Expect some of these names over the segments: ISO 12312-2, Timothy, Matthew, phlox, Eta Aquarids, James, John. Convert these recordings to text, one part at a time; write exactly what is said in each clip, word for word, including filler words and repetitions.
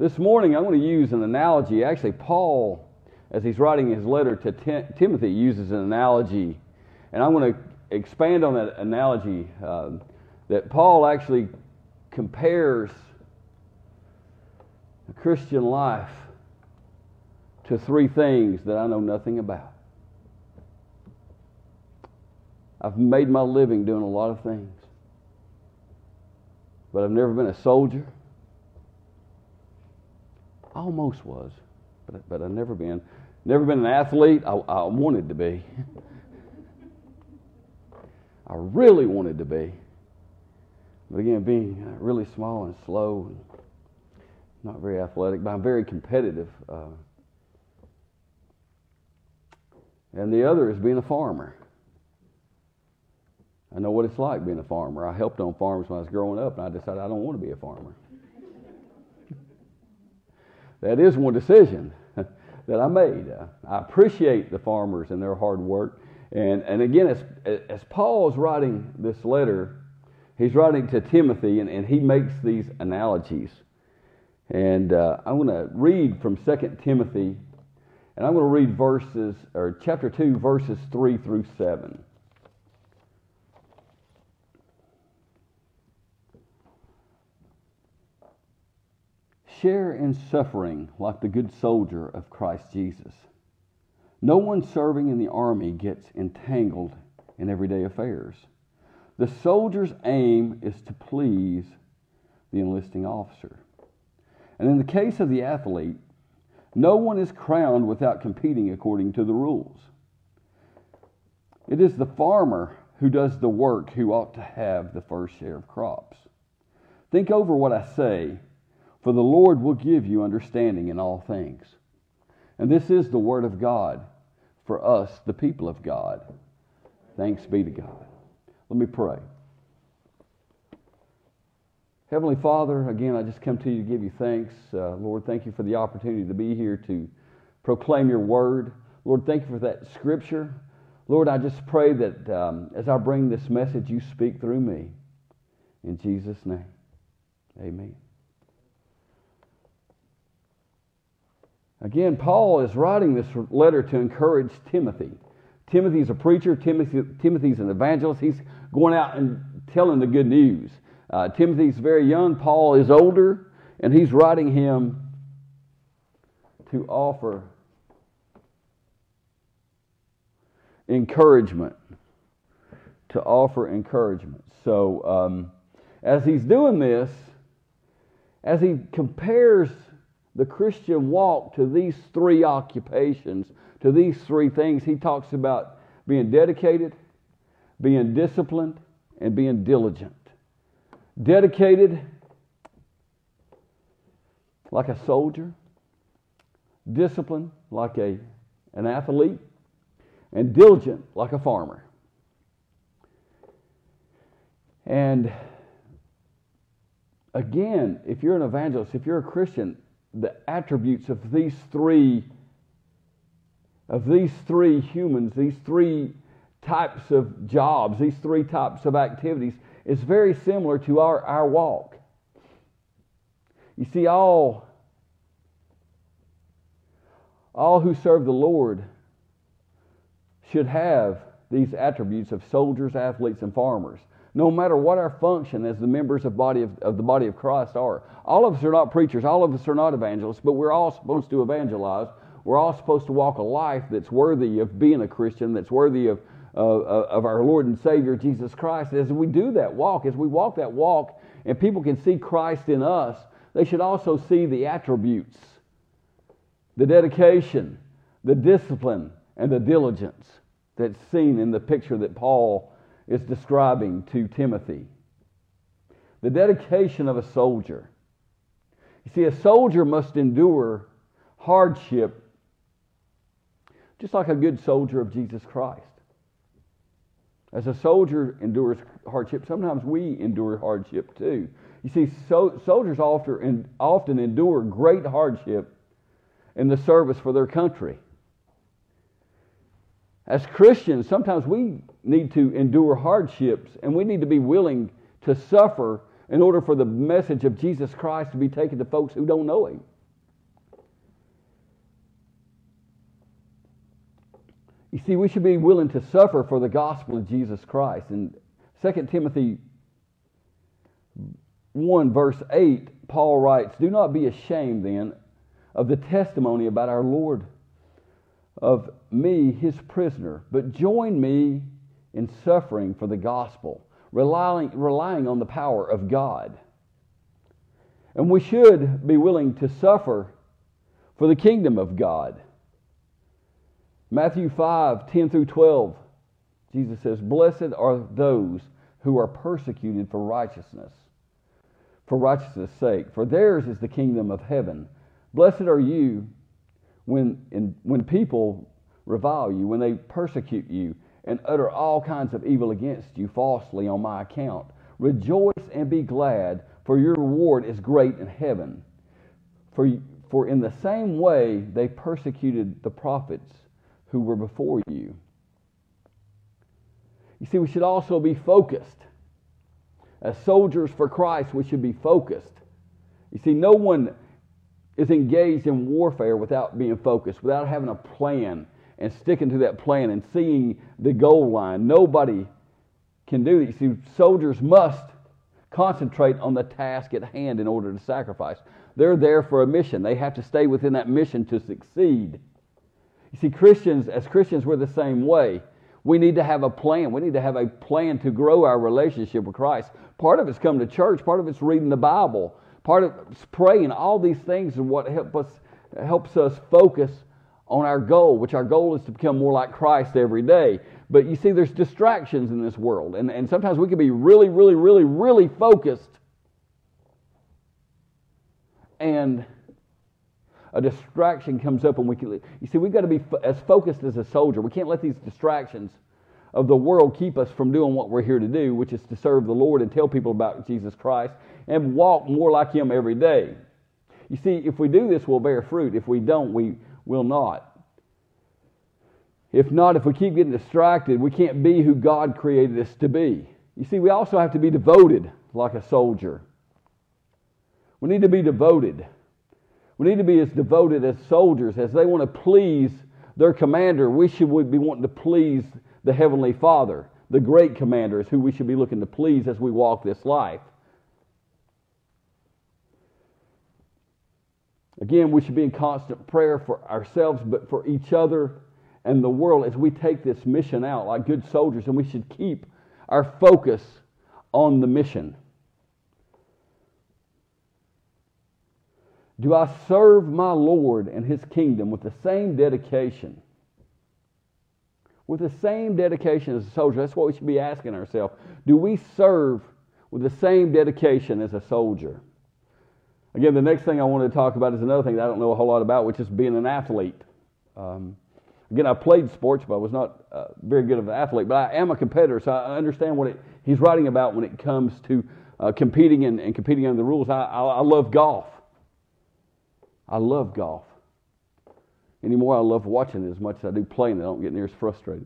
This morning, I'm going to use an analogy. Actually, Paul, as he's writing his letter to Tim- Timothy, uses an analogy. And I'm going to expand on that analogy uh, that Paul actually compares the Christian life to three things that I know nothing about. I've made my living doing a lot of things, but I've never been a soldier. I almost was, but, but I've never been. Never been an athlete. I, I wanted to be. I really wanted to be. But again, being really small and slow and not very athletic, but I'm very competitive. Uh, and the other is being a farmer. I know what it's like being a farmer. I helped on farms when I was growing up, and I decided I don't want to be a farmer. That is one decision that I made. I appreciate the farmers and their hard work. And and again, as, as Paul's writing this letter, he's writing to Timothy, and, and he makes these analogies. And uh, I'm going to read from Second Timothy, and I'm going to read verses or chapter two, verses three through seven. Share in suffering like the good soldier of Christ Jesus. No one serving in the army gets entangled in everyday affairs. The soldier's aim is to please the enlisting officer. And in the case of the athlete, no one is crowned without competing according to the rules. It is the farmer who does the work who ought to have the first share of crops. Think over what I say, for the Lord will give you understanding in all things. And this is the word of God for us, the people of God. Thanks be to God. Let me pray. Heavenly Father, again, I just come to you to give you thanks. Uh, Lord, thank you for the opportunity to be here to proclaim your word. Lord, thank you for that scripture. Lord, I just pray that um, as I bring this message, you speak through me. In Jesus' name, amen. Again, Paul is writing this letter to encourage Timothy. Timothy's a preacher. Timothy, Timothy's an evangelist. He's going out and telling the good news. Uh, Timothy's very young. Paul is older, and he's writing him to offer encouragement. To offer encouragement. So, um, as he's doing this, as he compares the Christian walk to these three occupations, to these three things. He talks about being dedicated, being disciplined, and being diligent. Dedicated, like a soldier. Disciplined, like a, an athlete. And diligent, like a farmer. And again, if you're an evangelist, if you're a Christian, the attributes of these three of these three humans, these three types of jobs, these three types of activities is very similar to our, our walk. You see, all, all who serve the Lord should have these attributes of soldiers, athletes, and farmers. No matter what our function as the members of, body of, of the body of Christ are. All of us are not preachers. All of us are not evangelists. But we're all supposed to evangelize. We're all supposed to walk a life that's worthy of being a Christian, that's worthy of, uh, of our Lord and Savior, Jesus Christ. As we do that walk, as we walk that walk, and people can see Christ in us, they should also see the attributes, the dedication, the discipline, and the diligence that's seen in the picture that Paul is describing to Timothy. The dedication of a soldier. You see, a soldier must endure hardship just like a good soldier of Jesus Christ. As a soldier endures hardship, sometimes we endure hardship too. You see, so, soldiers often, often endure great hardship in the service for their country. As Christians, sometimes we need to endure hardships, and we need to be willing to suffer in order for the message of Jesus Christ to be taken to folks who don't know Him. You see, we should be willing to suffer for the gospel of Jesus Christ. In Second Timothy one, verse eight, Paul writes, "Do not be ashamed, then, of the testimony about our Lord, of me, His prisoner, but join me in suffering for the gospel, relying, relying on the power of God." And we should be willing to suffer for the kingdom of God. Matthew five, ten through twelve, Jesus says, "Blessed are those who are persecuted for righteousness, for righteousness' sake, for theirs is the kingdom of heaven. Blessed are you when, in, when people revile you, when they persecute you, and utter all kinds of evil against you falsely on my account. Rejoice and be glad, for your reward is great in heaven. For, for in the same way they persecuted the prophets who were before you." You see, we should also be focused. As soldiers for Christ, we should be focused. You see, no one is engaged in warfare without being focused, without having a plan and sticking to that plan and seeing the goal line. Nobody can do that. You see, soldiers must concentrate on the task at hand in order to sacrifice. They're there for a mission. They have to stay within that mission to succeed. You see, Christians, as Christians, we're the same way. We need to have a plan. We need to have a plan to grow our relationship with Christ. Part of it's coming to church. Part of it's reading the Bible. Part of it's praying. All these things are what help us, helps us focus on our goal, which our goal is to become more like Christ every day. But you see, there's distractions in this world. And, and sometimes we can be really, really, really, really focused. And a distraction comes up, and we can, you see, we've got to be fo- as focused as a soldier. We can't let these distractions of the world keep us from doing what we're here to do, which is to serve the Lord and tell people about Jesus Christ and walk more like Him every day. You see, if we do this, we'll bear fruit. If we don't, we will not. If not, if we keep getting distracted, we can't be who God created us to be. You see, we also have to be devoted like a soldier. We need to be devoted. We need to be as devoted as soldiers. As they want to please their commander, we should be wanting to please the Heavenly Father. The great commander is who we should be looking to please as we walk this life. Again, we should be in constant prayer for ourselves, but for each other and the world as we take this mission out like good soldiers, and we should keep our focus on the mission. Do I serve my Lord and His kingdom with the same dedication? With the same dedication as a soldier. That's what we should be asking ourselves. Do we serve with the same dedication as a soldier? Again, the next thing I wanted to talk about is another thing that I don't know a whole lot about, which is being an athlete. Um, again, I played sports, but I was not uh, very good of an athlete. But I am a competitor, so I understand what it, he's writing about when it comes to uh, competing and, and competing under the rules. I, I, I love golf. I love golf. Anymore, I love watching it as much as I do playing. I don't get near as frustrated.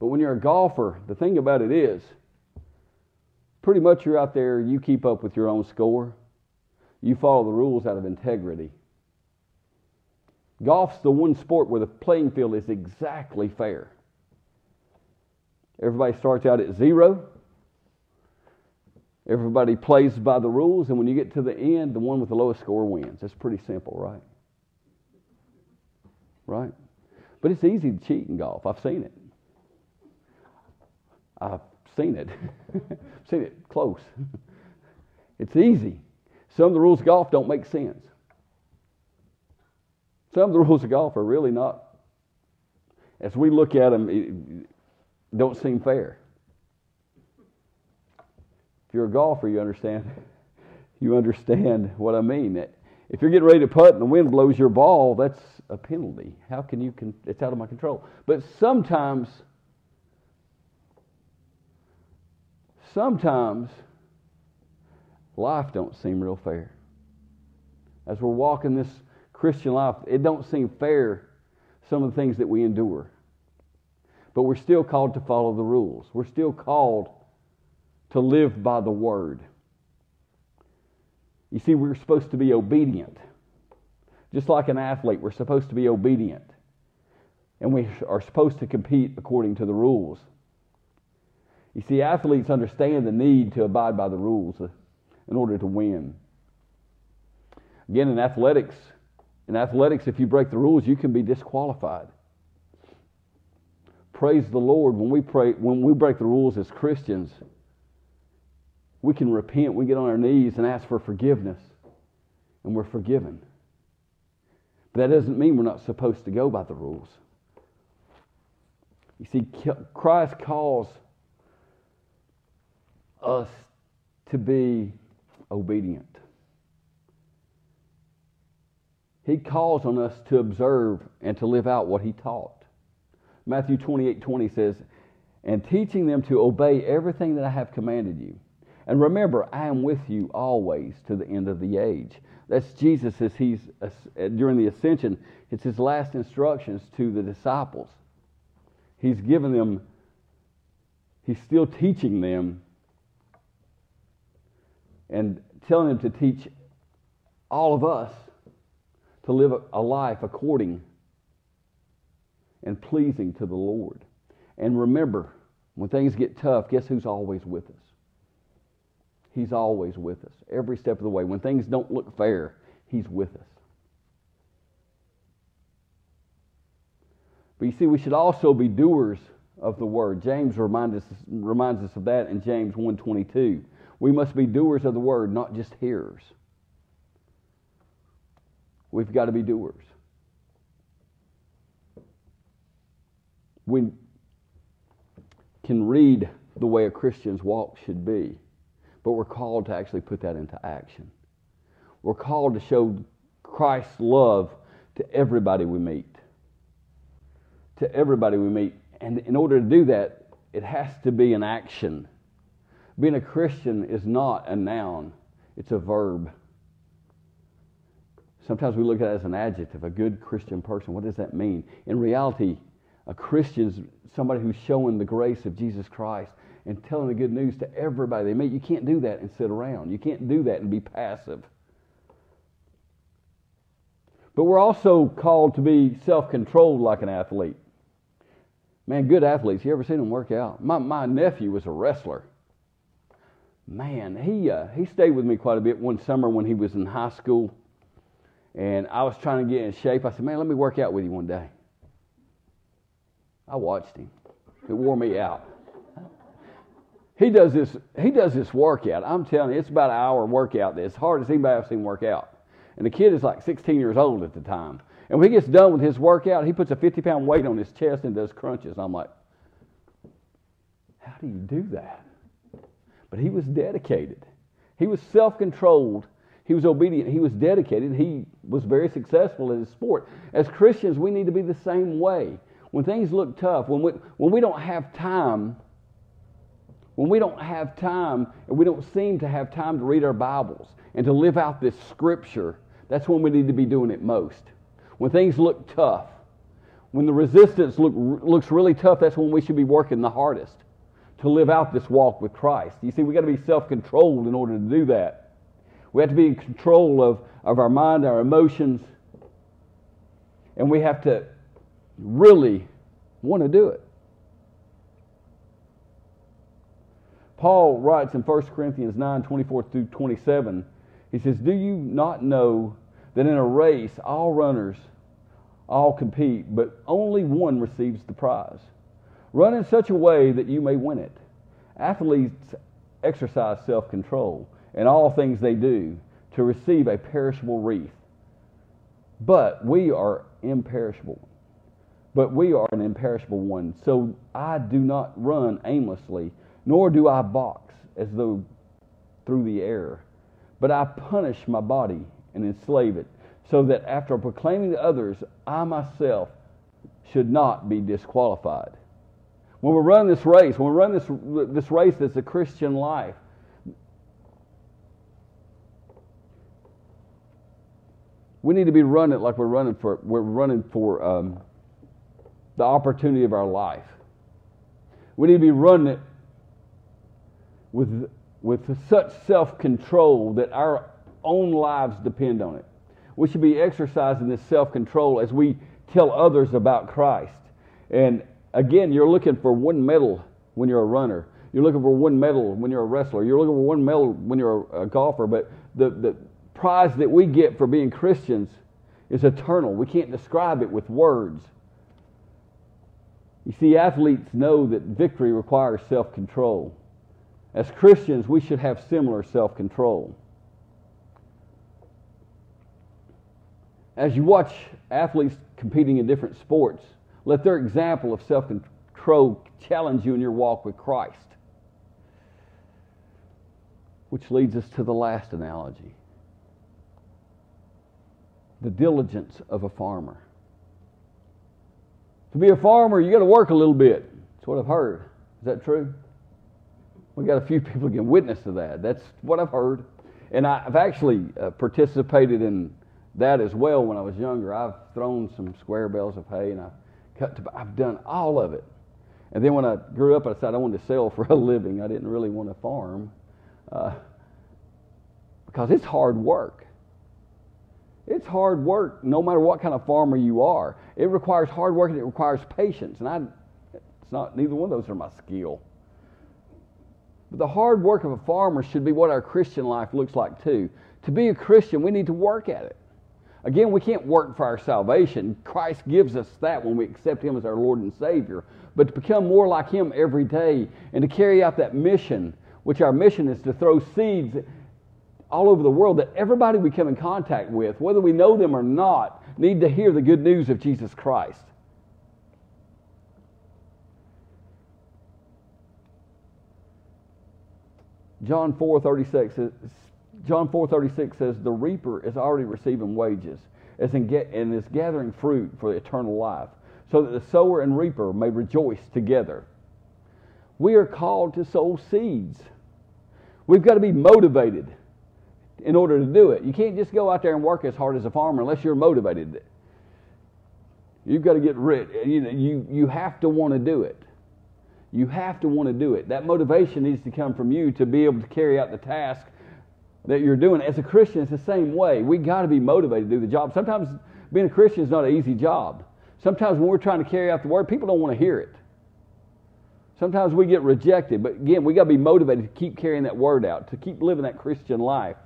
But when you're a golfer, the thing about it is, pretty much you're out there, you keep up with your own score. You follow the rules out of integrity. Golf's the one sport where the playing field is exactly fair. Everybody starts out at zero. Everybody plays by the rules, and when you get to the end, the one with the lowest score wins. That's pretty simple, right? Right? But it's easy to cheat in golf. I've seen it. I've seen it. I've seen it close. It's easy. Some of the rules of golf don't make sense. Some of the rules of golf are really not, as we look at them, don't seem fair. If you're a golfer, you understand you understand what I mean. That if you're getting ready to putt and the wind blows your ball, that's a penalty. How can you, con- it's out of my control. But sometimes, sometimes life don't seem real fair. As we're walking this Christian life, it don't seem fair, some of the things that we endure. But we're still called to follow the rules. We're still called to live by the word. You see, we're supposed to be obedient. Just like an athlete, we're supposed to be obedient. And we are supposed to compete according to the rules. You see, athletes understand the need to abide by the rules in order to win. Again, in athletics, in athletics, if you break the rules, you can be disqualified. Praise the Lord, when we pray, when we break the rules as Christians, we can repent, we get on our knees and ask for forgiveness, and we're forgiven. But that doesn't mean we're not supposed to go by the rules. You see, Christ calls us to be obedient. He calls on us to observe and to live out what He taught. Matthew twenty-eight twenty says, "And teaching them to obey everything that I have commanded you. And remember, I am with you always to the end of the age." That's Jesus as he's during the ascension. It's His last instructions to the disciples. He's given them, He's still teaching them and telling them to teach all of us to live a life according and pleasing to the Lord. And remember, when things get tough, guess who's always with us? He's always with us, every step of the way. When things don't look fair, He's with us. But you see, we should also be doers of the word. James reminds us, reminds us of that in James one twenty-two. We must be doers of the word, not just hearers. We've got to be doers. We can read the way a Christian's walk should be, but we're called to actually put that into action. We're called to show Christ's love to everybody we meet. To everybody we meet. And in order to do that, it has to be an action. Being a Christian is not a noun, it's a verb. Sometimes we look at it as an adjective, a good Christian person. What does that mean? In reality, a Christian's somebody who's showing the grace of Jesus Christ and telling the good news to everybody they meet. You can't do that and sit around. You can't do that and be passive. But we're also called to be self-controlled like an athlete. Man, good athletes, you ever seen them work out? My my nephew was a wrestler. Man, he uh, he stayed with me quite a bit one summer when he was in high school, and I was trying to get in shape. I said, man, let me work out with you one day. I watched him. It wore me out. He does this, he does this workout. I'm telling you, it's about an hour workout. That's hard as anybody I've seen work out. And the kid is like sixteen years old at the time. And when he gets done with his workout, he puts a fifty-pound weight on his chest and does crunches. I'm like, how do you do that? But he was dedicated. He was self-controlled. He was obedient. He was dedicated. He was very successful in his sport. As Christians, we need to be the same way. When things look tough, when we, when we don't have time... When we don't have time, and we don't seem to have time to read our Bibles and to live out this Scripture, that's when we need to be doing it most. When things look tough, when the resistance look, looks really tough, that's when we should be working the hardest to live out this walk with Christ. You see, we've got to be self-controlled in order to do that. We have to be in control of, of our mind, our emotions, and we have to really want to do it. Paul writes in First Corinthians nine twenty-four through twenty-seven, he says, "Do you not know that in a race all runners all compete, but only one receives the prize? Run in such a way that you may win it. Athletes exercise self-control in all things they do to receive a perishable wreath. But we are imperishable. But we are an imperishable one. So I do not run aimlessly, nor do I box as though through the air, but I punish my body and enslave it, so that after proclaiming to others, I myself should not be disqualified." When we run this race, when we run this, this race that's a Christian life, we need to be running like we're running for, we're running for um, the opportunity of our life. We need to be running it with, with such self-control that our own lives depend on it. We should be exercising this self-control as we tell others about Christ. And again, you're looking for one medal when you're a runner. You're looking for one medal when you're a wrestler. You're looking for one medal when you're a, a golfer. But the, the prize that we get for being Christians is eternal. We can't describe it with words. You see, athletes know that victory requires self-control. As Christians, we should have similar self-control. As you watch athletes competing in different sports, let their example of self-control challenge you in your walk with Christ. Which leads us to the last analogy. The diligence of a farmer. To be a farmer, you got to work a little bit. That's what I've heard. Is that true? We got a few people who can witness to that. That's what I've heard. And I've actually uh, participated in that as well when I was younger. I've thrown some square bales of hay, and I've, cut to, I've done all of it. And then when I grew up, I decided I wanted to sell for a living. I didn't really want to farm uh, because it's hard work. It's hard work no matter what kind of farmer you are. It requires hard work and it requires patience. And I, it's not neither one of those are my skill. But the hard work of a farmer should be what our Christian life looks like too. To be a Christian, we need to work at it. Again, we can't work for our salvation. Christ gives us that when we accept Him as our Lord and Savior. But to become more like Him every day and to carry out that mission, which our mission is to throw seeds all over the world that everybody we come in contact with, whether we know them or not, need to hear the good news of Jesus Christ. John four thirty-six says, John four thirty-six says, the reaper is already receiving wages as in get, and is gathering fruit for eternal life, so that the sower and reaper may rejoice together. We are called to sow seeds. We've got to be motivated in order to do it. You can't just go out there and work as hard as a farmer unless you're motivated. You've got to get rich. You know, you, you have to want to do it. You have to want to do it. That motivation needs to come from you to be able to carry out the task that you're doing. As a Christian, it's the same way. We've got to be motivated to do the job. Sometimes being a Christian is not an easy job. Sometimes when we're trying to carry out the word, people don't want to hear it. Sometimes we get rejected. But again, we've got to be motivated to keep carrying that word out, to keep living that Christian life.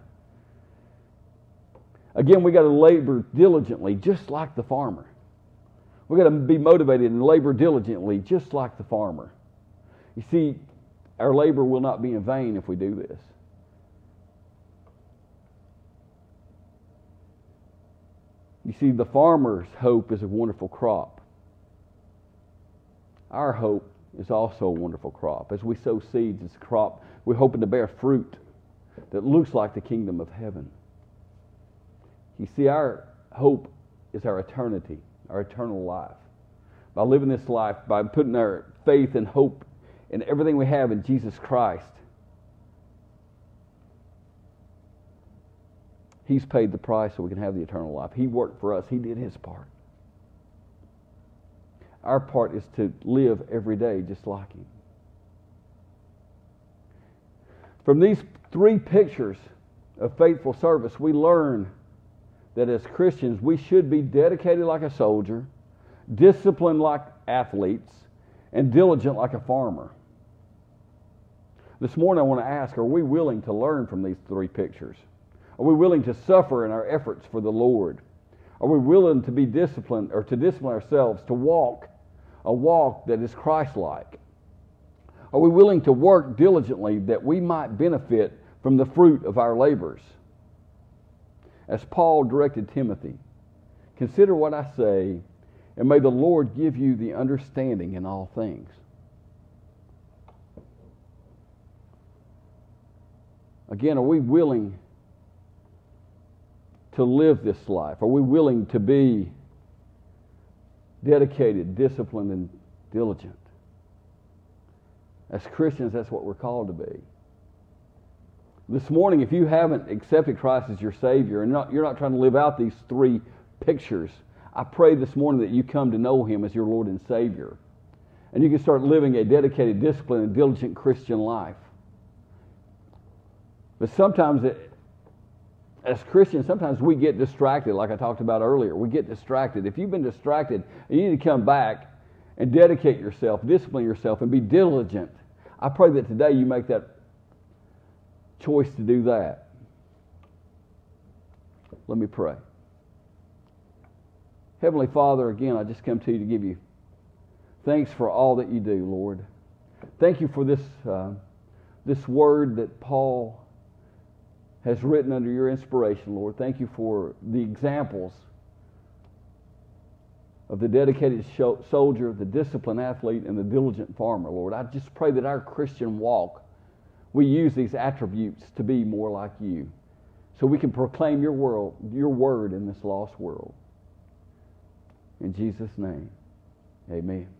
Again, we got to labor diligently, just like the farmer. We've got to be motivated and labor diligently, just like the farmer. You see, our labor will not be in vain if we do this. You see, the farmer's hope is a wonderful crop. Our hope is also a wonderful crop. As we sow seeds, it's a crop we're hoping to bear fruit that looks like the kingdom of heaven. You see, our hope is our eternity, our eternal life. By living this life, by putting our faith and hope in everything we have in Jesus Christ, He's paid the price so we can have the eternal life. He worked for us. He did His part. Our part is to live every day just like Him. From these three pictures of faithful service, we learn that as Christians, we should be dedicated like a soldier, disciplined like athletes, and diligent like a farmer. This morning I want to ask, are we willing to learn from these three pictures? Are we willing to suffer in our efforts for the Lord? Are we willing to be disciplined, or to discipline ourselves to walk a walk that is Christ-like? Are we willing to work diligently that we might benefit from the fruit of our labors? As Paul directed Timothy, consider what I say, and may the Lord give you the understanding in all things. Again, are we willing to live this life? Are we willing to be dedicated, disciplined, and diligent? As Christians, that's what we're called to be. This morning, if you haven't accepted Christ as your Savior and not, you're not trying to live out these three pictures, I pray this morning that you come to know Him as your Lord and Savior. And you can start living a dedicated, disciplined, and diligent Christian life. But sometimes, it, as Christians, sometimes we get distracted, like I talked about earlier. We get distracted. If you've been distracted, you need to come back and dedicate yourself, discipline yourself, and be diligent. I pray that today you make that choice to do that. Let me pray. Heavenly Father, again, I just come to you to give you thanks for all that you do, Lord. Thank you for this, uh, this word that Paul has written under your inspiration, Lord. Thank you for the examples of the dedicated soldier, the disciplined athlete, and the diligent farmer, Lord. I just pray that our Christian walk, we use these attributes to be more like you, so we can proclaim your world, your word in this lost world. In Jesus' name, amen.